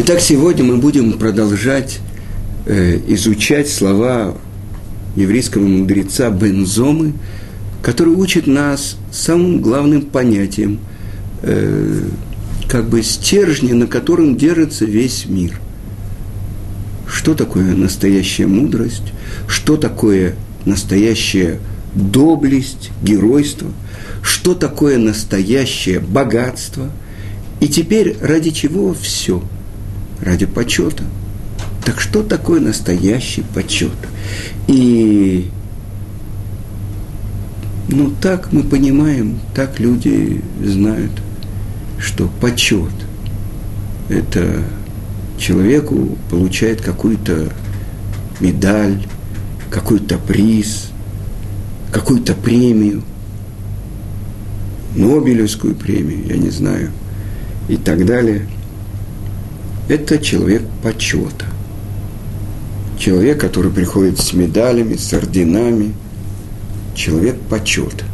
Итак, сегодня мы будем продолжать изучать слова еврейского мудреца Бен Зомы, который учит нас самым главным понятием, как бы стержня, на котором держится весь мир. Что такое настоящая мудрость? Что такое настоящая доблесть, геройство? Что такое настоящее богатство? И теперь ради чего все? Ради почета. Так что такое настоящий почет? И так мы понимаем, так люди знают, что почет – это человеку получает какую-то медаль, какой-то приз, какую-то премию, Нобелевскую премию, я не знаю, и так далее. Это человек почета. Человек, который приходит с медалями, с орденами. Человек почета.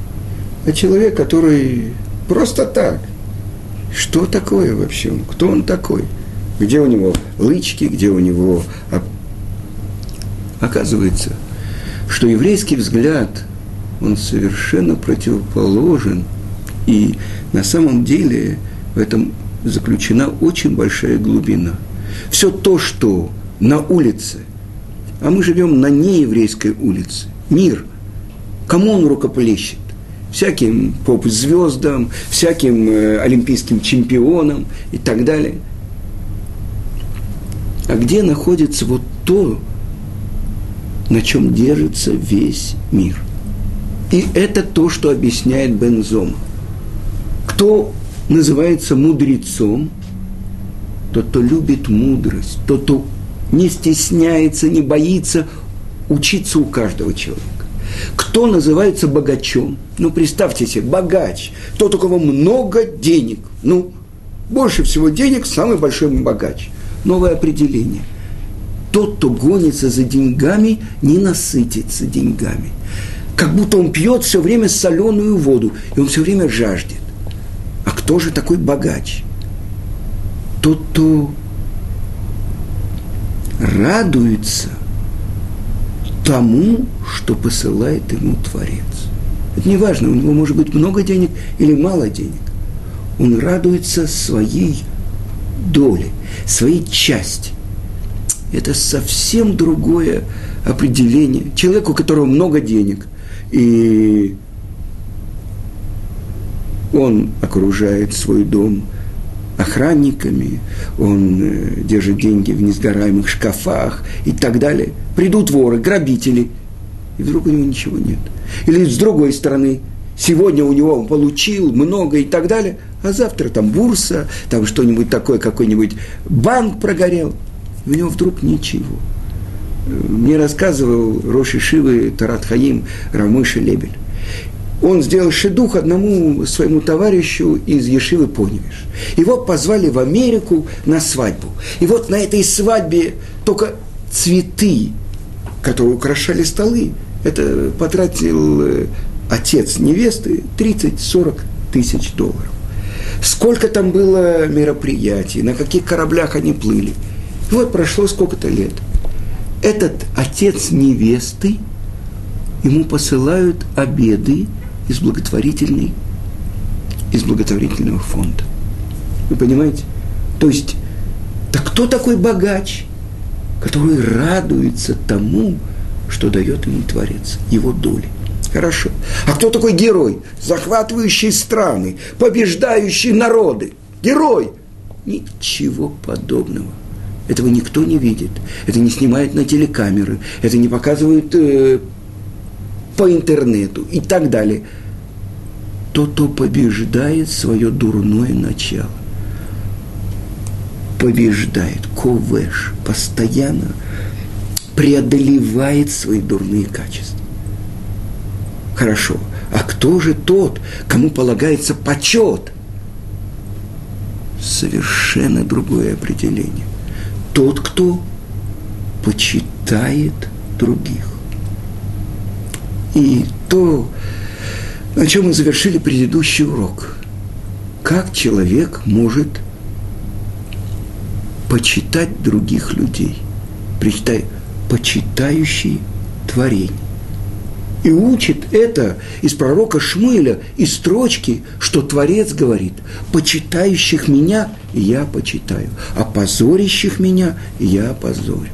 А человек, который просто так. Что такое вообще он? Кто он такой? Где у него лычки, где у него... Оказывается, что еврейский взгляд, он совершенно противоположен. И на самом деле в этом заключена очень большая глубина. Все то, что на улице, а мы живем на нееврейской улице, мир, кому он рукоплещет? Всяким поп-звездам, всяким олимпийским чемпионам и так далее. А где находится вот то, на чем держится весь мир? И это то, что объясняет Бен Зома. Кто называется мудрецом, тот, кто любит мудрость, тот, кто не стесняется, не боится учиться у каждого человека. Кто называется богачом? Представьте себе, богач, тот, у кого много денег. Больше всего денег, самый большой богач. Новое определение. Тот, кто гонится за деньгами, не насытится деньгами. Как будто он пьет все время соленую воду, и он все время жаждет. А кто же такой богач? Тот, кто радуется тому, что посылает ему Творец. Это не важно, у него может быть много денег или мало денег. Он радуется своей доле, своей части. Это совсем другое определение. Человеку, у которого много денег, и он окружает свой дом охранниками, он держит деньги в несгораемых шкафах и так далее. Придут воры, грабители, и вдруг у него ничего нет. Или с другой стороны, сегодня у него он получил много и так далее, а завтра там бурса, там что-нибудь такое, какой-нибудь банк прогорел, и у него вдруг ничего. Мне рассказывал Рош Ешива Тарат Хаим, Рамыша Лебель. Он сделал шидух одному своему товарищу из Ешивы Поневиж. Его позвали в Америку на свадьбу. И вот на этой свадьбе только цветы, которые украшали столы, это потратил отец невесты 30-40 тысяч долларов. Сколько там было мероприятий, на каких кораблях они плыли. И вот прошло сколько-то лет. Этот отец невесты, ему посылают обеды из благотворительного фонда. Вы понимаете? То есть, так кто такой богач, который радуется тому, что дает ему Творец, его доли? Хорошо. А кто такой герой, захватывающий страны, побеждающий народы? Герой! Ничего подобного. Этого никто не видит. Это не снимают на телекамеры. Это не показывают по интернету и так далее. Тот, кто побеждает свое дурное начало. Побеждает, ковеш, постоянно преодолевает свои дурные качества. Хорошо. А кто же тот, кому полагается почет? Совершенно другое определение. Тот, кто почитает других. И то, на чем мы завершили предыдущий урок. Как человек может почитать других людей, почитающий творение. И учит это из пророка Шмуэля, из строчки, что Творец говорит: «Почитающих меня я почитаю, а позорящих меня я позорю».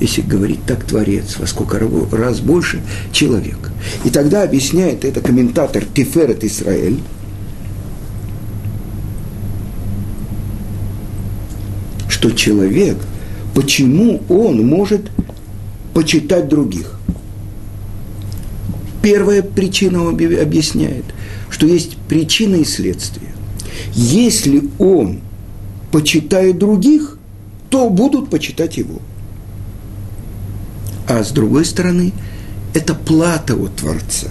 Если говорить так Творец, во сколько раз больше человек. И тогда объясняет это комментатор Тиферет Исраэль, что человек, почему он может почитать других? Первая причина он объясняет, что есть причина и следствие. Если он почитает других, то будут почитать его. А с другой стороны, это плата от Творца,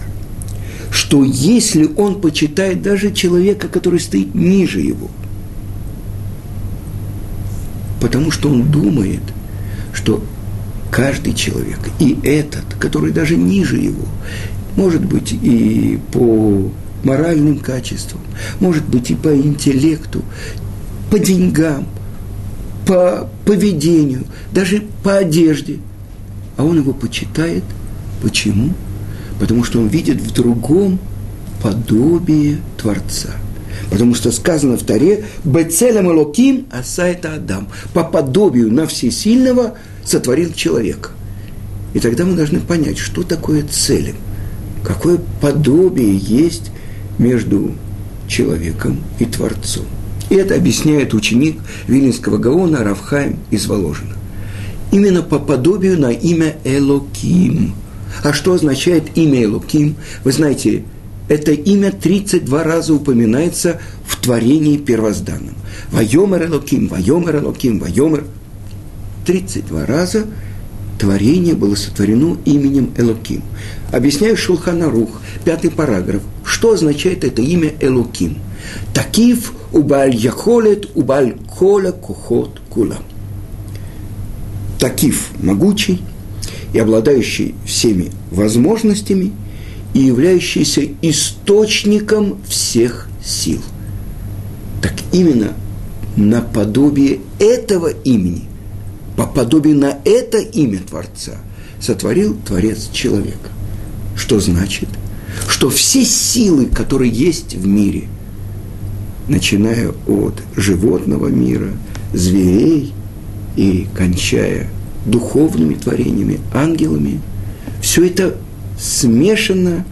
что если он почитает даже человека, который стоит ниже его, потому что он думает, что каждый человек, и этот, который даже ниже его, может быть, и по моральным качествам, может быть, и по интеллекту, по деньгам, по поведению, даже по одежде, а он его почитает. Почему? Потому что он видит в другом подобие Творца. Потому что сказано в Торе: «Бецелем элоким асайта Адам». По подобию на Всесильного сотворил человека. И тогда мы должны понять, что такое целем. Какое подобие есть между человеком и Творцом. И это объясняет ученик Виленского Гаона Рав Хаим из Воложина. Именно по подобию на имя Элоким. А что означает имя Элоким? Вы знаете, это имя 32 раза упоминается в творении первозданном. Вайомер Элоким, Вайомер Элоким, Вайомер. 32 раза творение было сотворено именем Элоким. Объясняю Шулхан Арух, 5 параграф. Что означает это имя Элоким? Такив убаль яхолет убаль кола кухот кула. Такив – могучий и обладающий всеми возможностями, и являющийся источником всех сил. Так именно наподобие этого имени, по подобию на это имя Творца, сотворил Творец человека. Что значит? Что все силы, которые есть в мире, начиная от животного мира, зверей и кончая духовными творениями, ангелами, все это смешано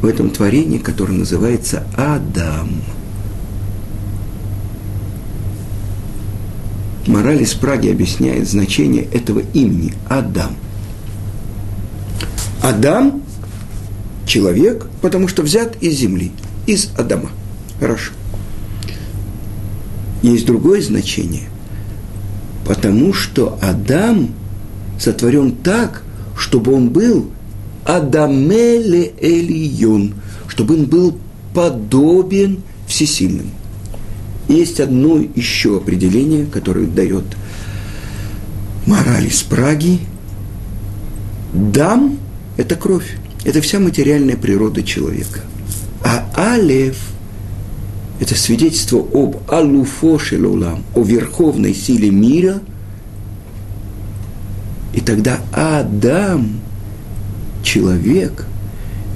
в этом творении, которое называется Адам. Моралис Прадис объясняет значение этого имени Адам. Адам – человек, потому что взят из земли, из Адама. Хорошо. Есть другое значение. Потому что Адам сотворен так, чтобы он был Адамеле Элион, чтобы он был подобен всесильному. Есть одно еще определение, которое дает Моралис Прадис. Дам – это кровь, это вся материальная природа человека. А алеф – это свидетельство об алуфо шель олам, о верховной силе мира. И тогда Адам, человек,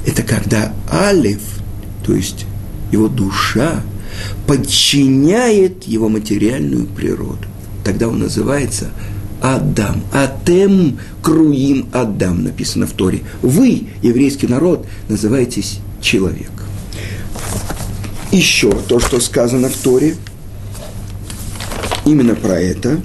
это когда алеф, то есть его душа, подчиняет его материальную природу. Тогда он называется Адам. Атем круим Адам, написано в Торе. Вы, еврейский народ, называетесь человек. Еще то, что сказано в Торе, именно про это.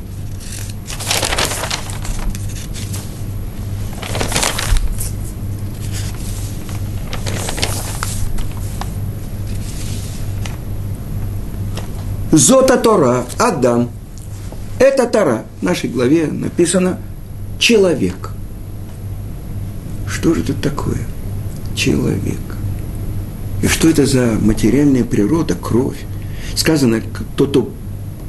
Зота Тора, Адам. Это Тора. В нашей главе написано «человек». Что же это такое? Человек. И что это за материальная природа, кровь? Сказано, кто то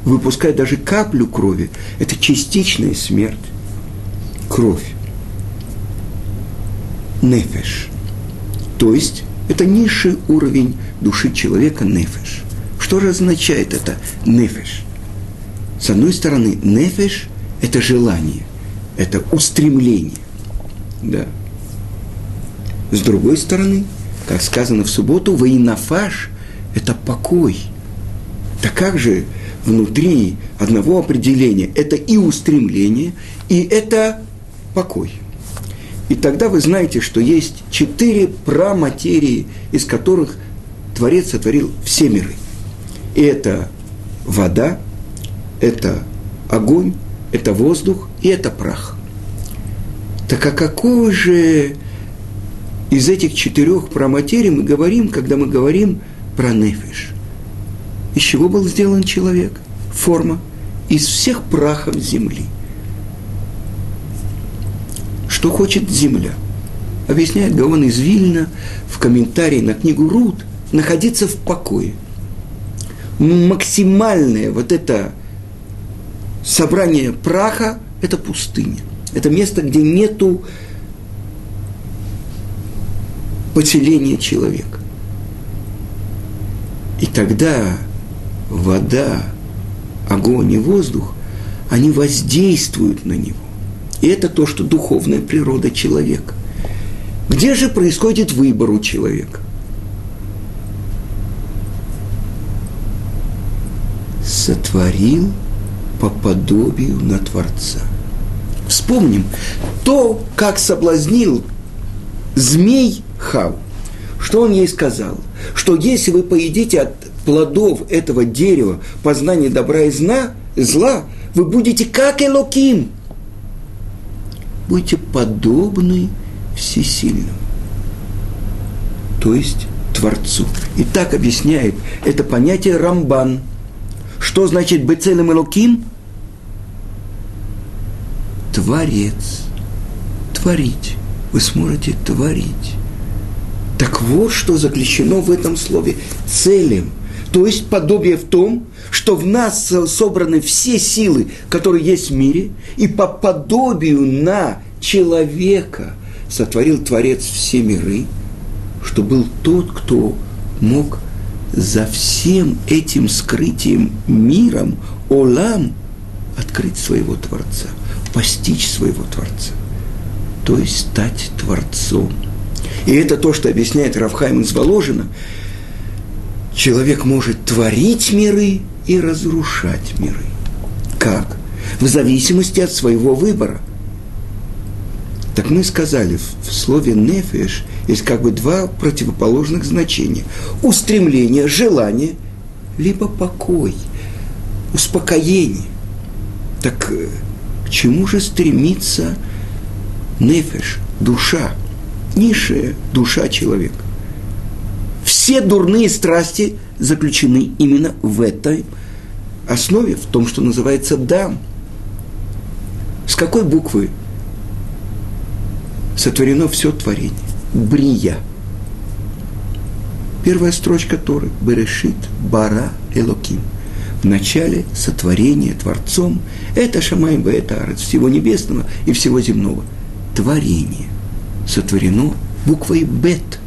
выпускает даже каплю крови, это частичная смерть. Кровь. Нефеш. То есть, это низший уровень души человека, нефеш. Что же означает это нефеш? С одной стороны, нефеш – это желание, это устремление. Да. С другой стороны, как сказано в субботу, ваинафаш – это покой. Так как же внутри одного определения это и устремление, и это покой? И тогда вы знаете, что есть 4 праматерии, из которых Творец сотворил все миры. И это вода, это огонь, это воздух и это прах. Так а какого же из этих 4 праматерий мы говорим, когда мы говорим про нефиш? Из чего был сделан человек? Форма. Из всех прахов земли. Что хочет земля? Объясняет Гаон из Вильна в комментарии на книгу Рут. Находиться в покое. Максимальное вот это собрание праха – это пустыня. Это место, где нету поселения человека. И тогда вода, огонь и воздух, они воздействуют на него. И это то, что духовная природа человека. Где же происходит выбор у человека? Сотворил по подобию на Творца. Вспомним то, как соблазнил змей Хаву. Что он ей сказал? Что если вы поедите от плодов этого дерева познания добра и зла, вы будете как Элоким. Будете подобны всесильному. То есть Творцу. И так объясняет это понятие Рамбан. Что значит «бецелем Элоким»? Творец. Творить. Вы сможете творить. Так вот, что заключено в этом слове «целем». То есть подобие в том, что в нас собраны все силы, которые есть в мире, и по подобию на человека сотворил Творец все миры, что был тот, кто мог за всем этим скрытием миром, Олам, открыть своего Творца, постичь своего Творца, то есть стать Творцом. И это то, что объясняет Рав Хаим из Воложина. Человек может творить миры и разрушать миры. Как? В зависимости от своего выбора. Так мы сказали, в слове «нефеш» есть как бы 2 противоположных значения. Устремление, желание, либо покой, успокоение. Так к чему же стремится нефеш, душа? Низшая душа человека. Все дурные страсти заключены именно в этой основе, в том, что называется дам. С какой буквы сотворено все творение? Брия. Первая строчка Торы. Берешит бара элоким. В начале сотворения Творцом. Это шамай бе это арец. Всего небесного и всего земного. Творение. Сотворено буквой Бет.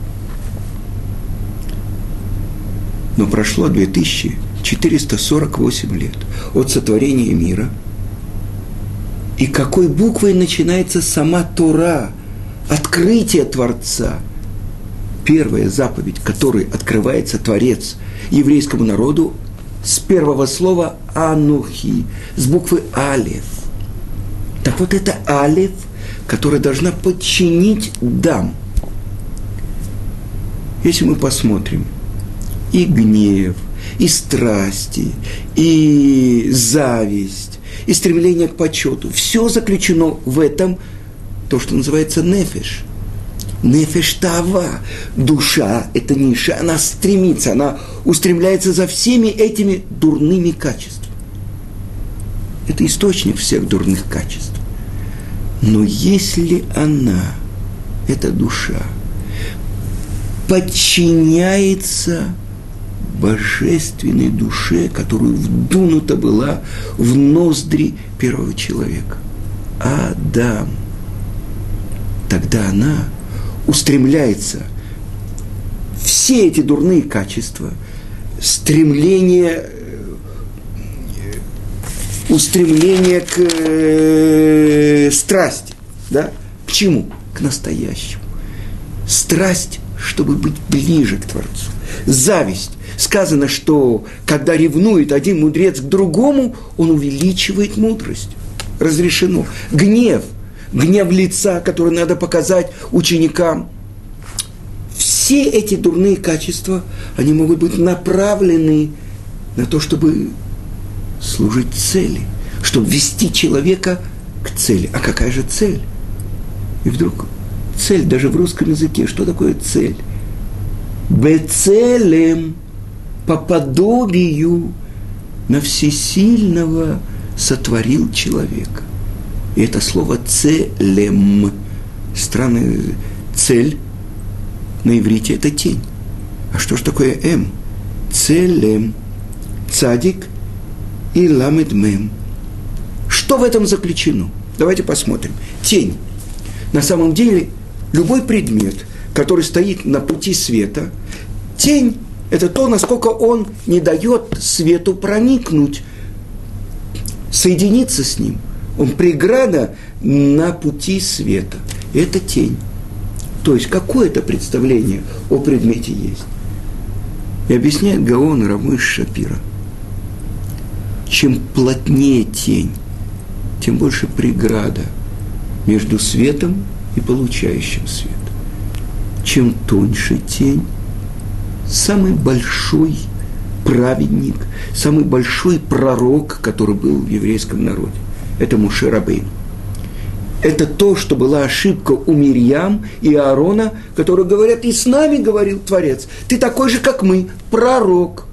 Но прошло 2448 лет от сотворения мира. И какой буквой начинается сама Тора? Открытие Творца. Первая заповедь, которой открывается Творец еврейскому народу, с первого слова «Анухи», с буквы «Алеф». Так вот это «Алеф», которая должна подчинить дам. Если мы посмотрим, и гнев, и страсти, и зависть, и стремление к почету, все заключено в этом, то, что называется нефеш. Нефеш тава. Душа – это ниша, она стремится, она устремляется за всеми этими дурными качествами. Это источник всех дурных качеств. Но если она, эта душа, подчиняется божественной душе, которую вдунута была в ноздри первого человека, Адам, тогда она устремляется. Все эти дурные качества, стремление устремление к страсти. Да? К чему? К настоящему. Страсть, чтобы быть ближе к Творцу. Зависть. Сказано, что когда ревнует один мудрец к другому, он увеличивает мудрость. Разрешено. Гнев. Гнев лица, который надо показать ученикам. Все эти дурные качества, они могут быть направлены на то, чтобы служить цели, чтобы вести человека к цели. А какая же цель? И вдруг цель даже в русском языке. Что такое цель? Бецелем, по подобию на всесильного сотворил человека. И это слово целем. Странная цель. На иврите это тень. А что ж такое М? Целем. Цадик и ламед мем. Что в этом заключено? Давайте посмотрим. Тень. На самом деле, любой предмет, который стоит на пути света, тень – это то, насколько он не дает свету проникнуть, соединиться с ним. Он преграда на пути света. Это тень. То есть, какое-то представление о предмете есть. И объясняет Гаон Равмойши Шапира. Чем плотнее тень, тем больше преграда между светом и получающим свет. Чем тоньше тень, самый большой праведник, самый большой пророк, который был в еврейском народе, это Моше Рабейну. Это то, что была ошибка у Мирьям и Аарона, которые говорят, и с нами говорил Творец, ты такой же, как мы, пророк.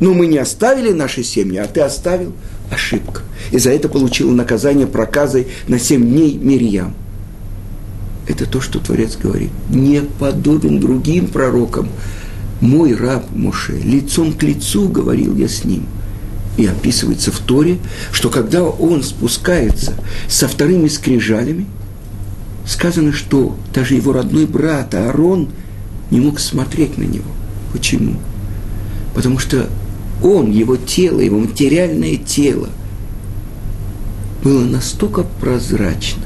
Но мы не оставили наши семьи, а ты оставил. Ошибка. И за это получила наказание проказой на 7 дней Мирьям. Это то, что Творец говорит. Не подобен другим пророкам. Мой раб Моше, лицом к лицу говорил я с ним. И описывается в Торе, что когда он спускается со вторыми скрижалями, сказано, что даже его родной брат Аарон не мог смотреть на него. Почему? Потому что он, его тело, его материальное тело было настолько прозрачно,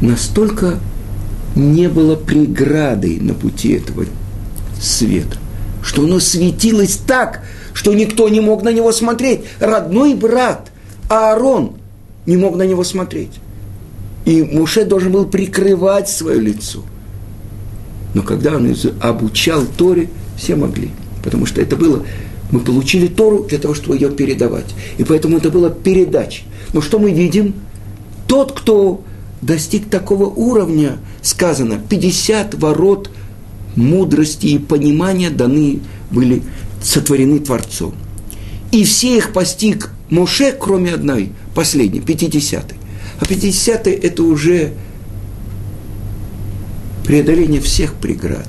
настолько не было преграды на пути этого света, что оно светилось так, что никто не мог на него смотреть. Родной брат Аарон не мог на него смотреть. И Моше должен был прикрывать свое лицо. Но когда он обучал Торе, все могли. Потому что это было... Мы получили Тору для того, чтобы ее передавать. И поэтому это была передача. Но что мы видим? Тот, кто достиг такого уровня, сказано, 50 ворот мудрости и понимания даны были, сотворены Творцом. И все их постиг Моше, кроме одной, последней, 50-й. А 50-й – это уже преодоление всех преград.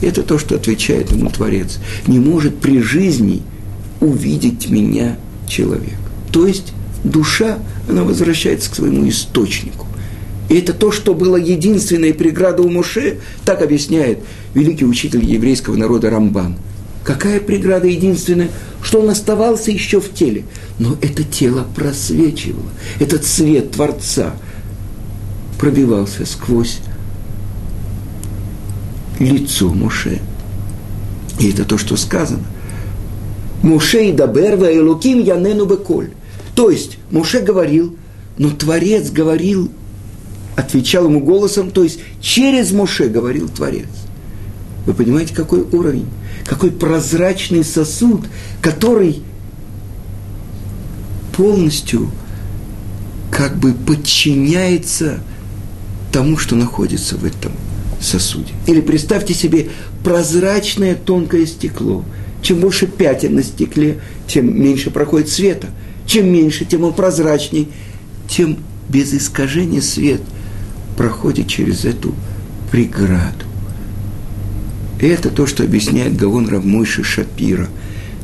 Это то, что отвечает ему Творец. Не может при жизни увидеть меня человек. То есть душа, она возвращается к своему источнику. И это то, что было единственной преградой у Моше, так объясняет великий учитель еврейского народа Рамбан. Какая преграда единственная? Что он оставался еще в теле. Но это тело просвечивало. Этот свет Творца пробивался сквозь лицо Моше. И это то, что сказано. Моше и дабер ва элоким янену беколь. То есть, Моше говорил, но Творец говорил, отвечал ему голосом, то есть, через Моше говорил Творец. Вы понимаете, какой уровень? Какой прозрачный сосуд, который полностью как бы подчиняется тому, что находится в этом сосуде. Или представьте себе прозрачное тонкое стекло. Чем больше пятен на стекле, тем меньше проходит света. Чем меньше, тем он прозрачней, тем без искажения свет проходит через эту преграду. И это то, что объясняет Гаон Равмойши Шапира.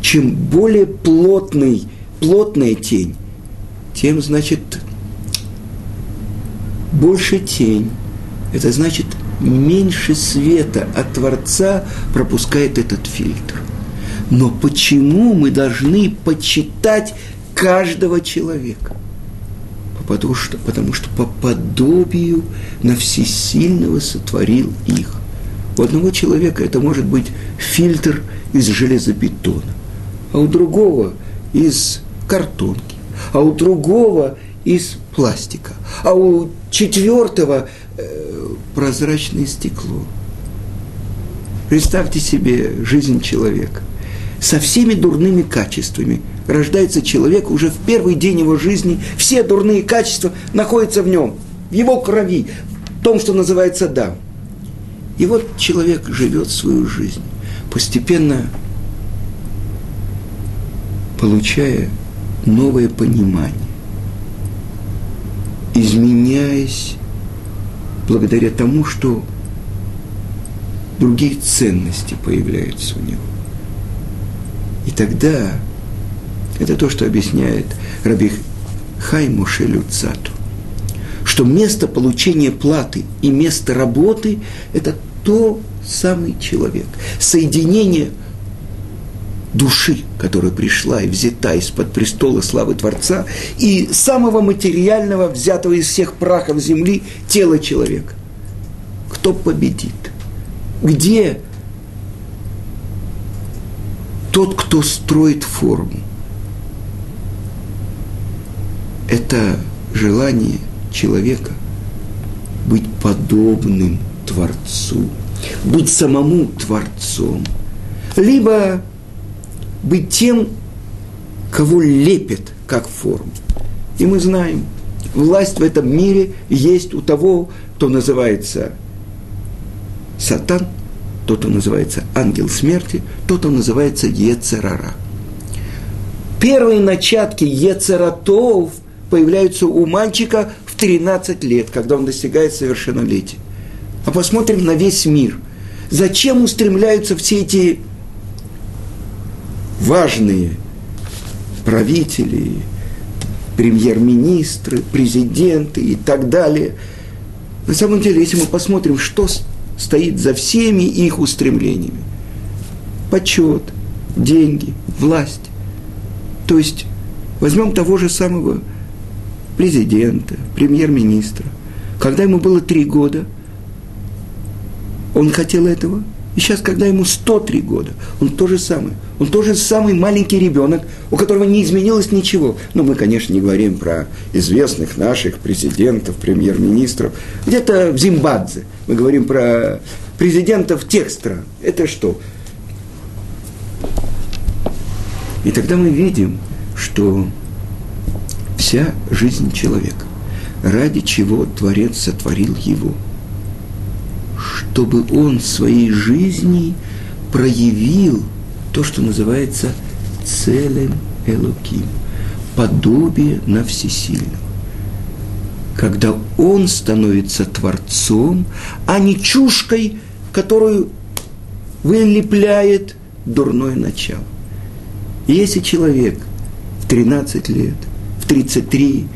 Чем более плотная тень, тем, значит, больше тень. Это значит, меньше света от Творца пропускает этот фильтр. Но почему мы должны почитать каждого человека, потому что по подобию на всесильного сотворил их. У одного человека это может быть фильтр из железобетона, а у другого из картонки, а у другого из пластика, а у четвертого прозрачное стекло. Представьте себе жизнь человека. Со всеми дурными качествами рождается человек, уже в первый день его жизни все дурные качества находятся в нем, в его крови, в том, что называется Адам. И вот человек живет свою жизнь, постепенно получая новое понимание, изменяясь благодаря тому, что другие ценности появляются у него. И тогда это то, что объясняет Рабби Хаиму Шелю Цату, что место получения платы и место работы – это тот самый человек, соединение души, которая пришла и взята из-под престола славы Творца, и самого материального, взятого из всех прахов земли, тела человека. Кто победит? Где тот, кто строит форму? Это желание человека быть подобным Творцу, быть самому Творцом, либо быть тем, кого лепят как форму. И мы знаем, власть в этом мире есть у того, кто называется Сатан, тот, он называется ангел смерти, тот, он называется Ецерара. Первые начатки Ецератов появляются у мальчика в 13 лет, когда он достигает совершеннолетия. А посмотрим на весь мир. Зачем устремляются все эти важные правители, премьер-министры, президенты и так далее? На самом деле, если мы посмотрим, что стоит за всеми их устремлениями. Почет, деньги, власть. То есть возьмем того же самого президента, премьер-министра. Когда ему было 3 года, он хотел этого. И сейчас, когда ему 103 года, он то же самое. Он тот же самый маленький ребенок, у которого не изменилось ничего. Но мы, конечно, не говорим про известных наших президентов, премьер-министров. Где-то в Зимбабве. Мы говорим про президентов тех стран. Это что? И тогда мы видим, что вся жизнь человека, ради чего Творец сотворил его, чтобы он в своей жизни проявил то, что называется целым Элоким, подобие на всесильного. Когда он становится Творцом, а не чушкой, которую вылепляет дурное начало. И если человек в 13 лет, в 33,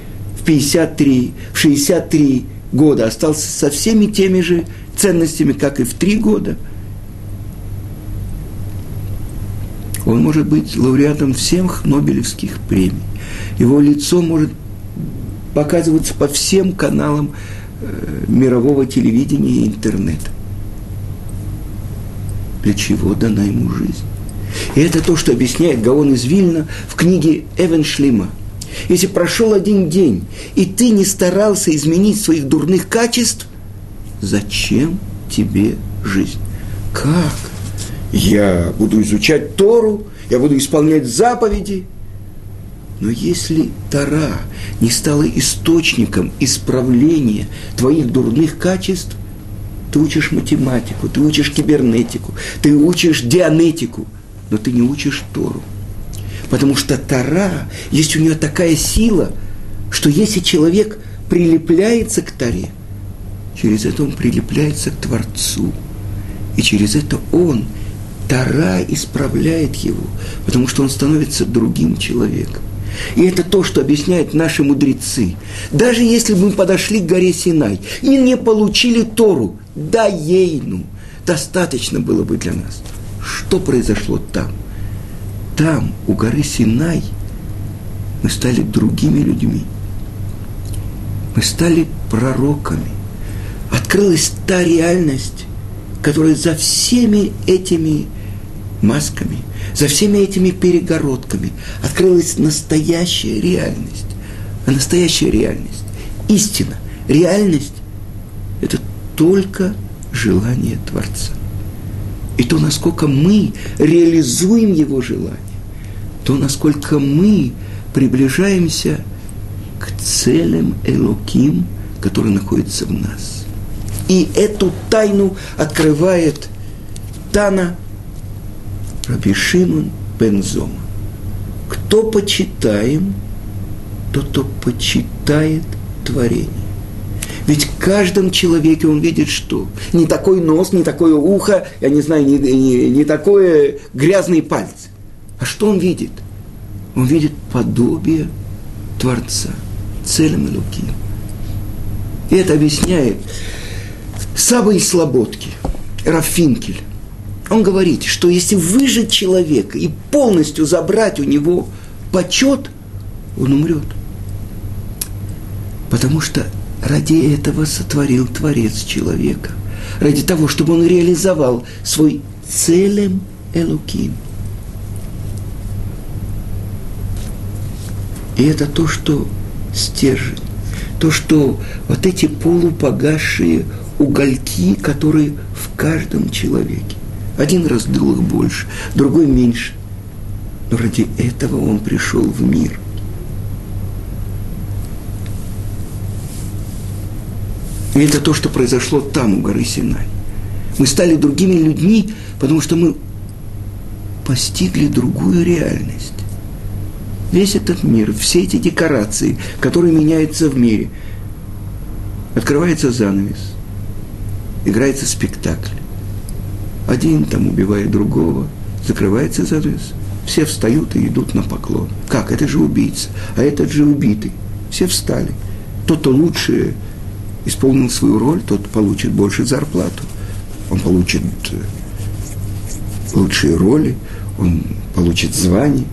в 53, в 63 года остался со всеми теми же ценностями, как и в 3 года, он может быть лауреатом всех Нобелевских премий. Его лицо может показываться по всем каналам мирового телевидения и интернета. Для чего дана ему жизнь? И это то, что объясняет Гаон из Вильна в книге «Эван Шлима». Если прошел один день, и ты не старался изменить своих дурных качеств, зачем тебе жизнь? Как? Я буду изучать Тору, я буду исполнять заповеди. Но если Тора не стала источником исправления твоих дурных качеств, ты учишь математику, ты учишь кибернетику, ты учишь дианетику, но ты не учишь Тору. Потому что Тора, есть у нее такая сила, что если человек прилепляется к Торе, через это он прилепляется к Творцу. И через это он, Тора, исправляет его, потому что он становится другим человеком. И это то, что объясняют наши мудрецы. Даже если бы мы подошли к горе Синай и не получили Тору, да ейну, достаточно было бы для нас. Что произошло там? Там, у горы Синай, мы стали другими людьми. Мы стали пророками. Открылась та реальность, которая за всеми этими масками, за всеми этими перегородками открылась настоящая реальность. А настоящая реальность, истина, реальность – это только желание Творца. И то, насколько мы реализуем его желание, то, насколько мы приближаемся к целям Элоким, которые находятся в нас. И эту тайну открывает Тана Рабишинун Бен Зома. Кто почитаем, тот почитает творение. Ведь в каждом человеке он видит, что не такой нос, не такое ухо, я не знаю, не такое грязные пальцы. А что он видит? Он видит подобие Творца, целым и луким. И это объясняет Саба из Слободки, Рафинкель. Он говорит, что если выжать человека и полностью забрать у него почет, он умрет. Потому что ради этого сотворил Творец человека. Ради того, чтобы он реализовал свой целем Элоким. И это то, что стержень. То, что вот эти полупогасшие угольки, которые в каждом человеке. Один раздул их больше, другой меньше. Но ради этого он пришел в мир. И это то, что произошло там, у горы Синай. Мы стали другими людьми, потому что мы постигли другую реальность. Весь этот мир, все эти декорации, которые меняются в мире, открывается занавес, играется спектакль. Один там убивает другого, закрывается занавес, все встают и идут на поклон. Как? Это же убийца, а этот же убитый. Все встали. Тот-то лучше исполнил свою роль, тот получит больше зарплату, он получит лучшие роли, он получит звание.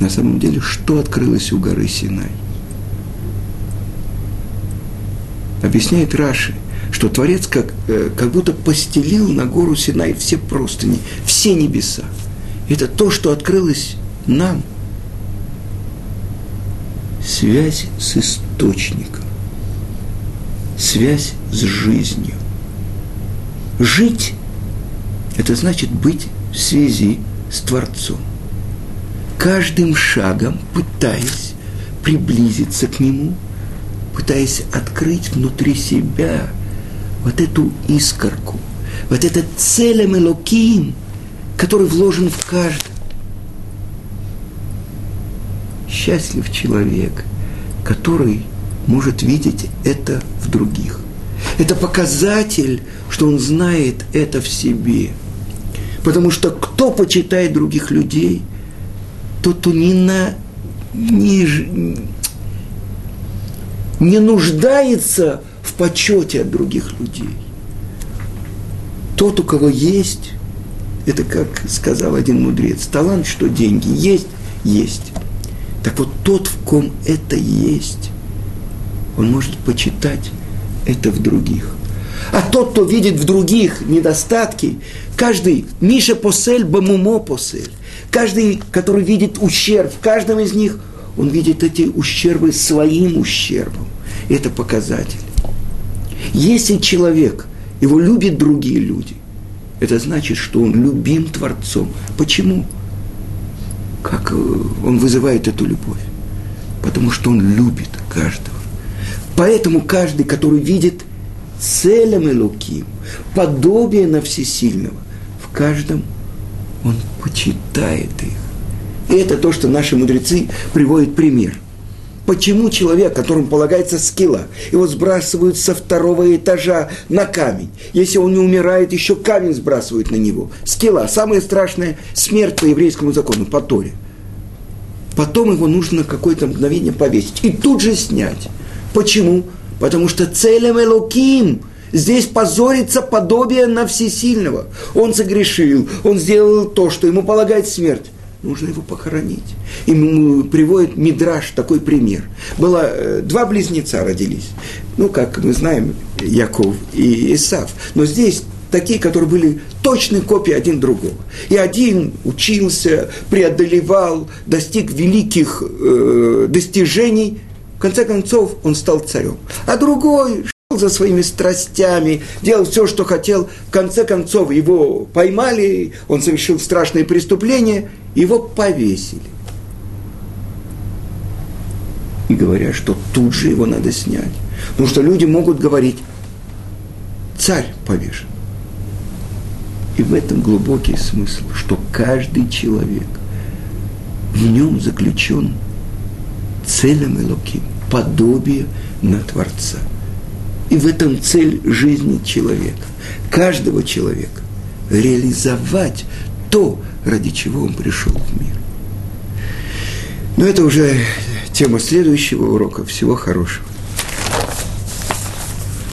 На самом деле, что открылось у горы Синай? Объясняет Раши, что Творец как будто постелил на гору Синай все простыни, все небеса. Это то, что открылось нам. Связь с источником. Связь с жизнью. Жить – это значит быть в связи с Творцом. Каждым шагом, пытаясь приблизиться к Нему, пытаясь открыть внутри себя вот эту искорку, вот этот целем Элоким, который вложен в каждого. Счастлив человек, который может видеть это в других. Это показатель, что он знает это в себе. Потому что кто почитает других людей, тот не нуждается в почете от других людей. Тот, у кого есть, это как сказал один мудрец, талант, что деньги есть, есть. Так вот тот, в ком это есть, он может почитать это в других. А тот, кто видит в других недостатки, каждый Миша посель, Бамумо посель, каждый, который видит ущерб, в каждом из них он видит эти ущербы своим ущербом. Это показатель. Если человек, его любят другие люди, это значит, что он любим Творцом. Почему? Как он вызывает эту любовь? Потому что он любит каждого. Поэтому каждый, который видит целем Элоким, подобие на Всесильного, в каждом он почитает их. И это то, что наши мудрецы приводят пример. Почему человек, которому полагается скилла, его сбрасывают со второго этажа на камень? Если он не умирает, еще камень сбрасывают на него. Скилла – самая страшная смерть по еврейскому закону, по Торе. Потом его нужно какое-то мгновение повесить и тут же снять. Почему? Потому что целем Элоким здесь позорится подобие на Всесильного. Он согрешил, он сделал то, что ему полагает смерть. нужно его похоронить. И приводит Мидраш такой пример. Было два близнеца родились. Ну, как мы знаем, Яков и Исав. Но здесь такие, которые были точной копией один другого. И один учился, преодолевал, достиг великих достижений. В конце концов, он стал царем. А другой шел за своими страстями, делал все, что хотел. В конце концов, его поймали, он совершил страшные преступления, его повесили. И говорят, что тут же его надо снять. Потому что люди могут говорить, царь повешен. И в этом глубокий смысл, что каждый человек, в нем заключен целем Элоким, подобие на Творца. И в этом цель жизни человека, каждого человека, реализовать то, ради чего он пришел в мир. Но это уже тема следующего урока. Всего хорошего.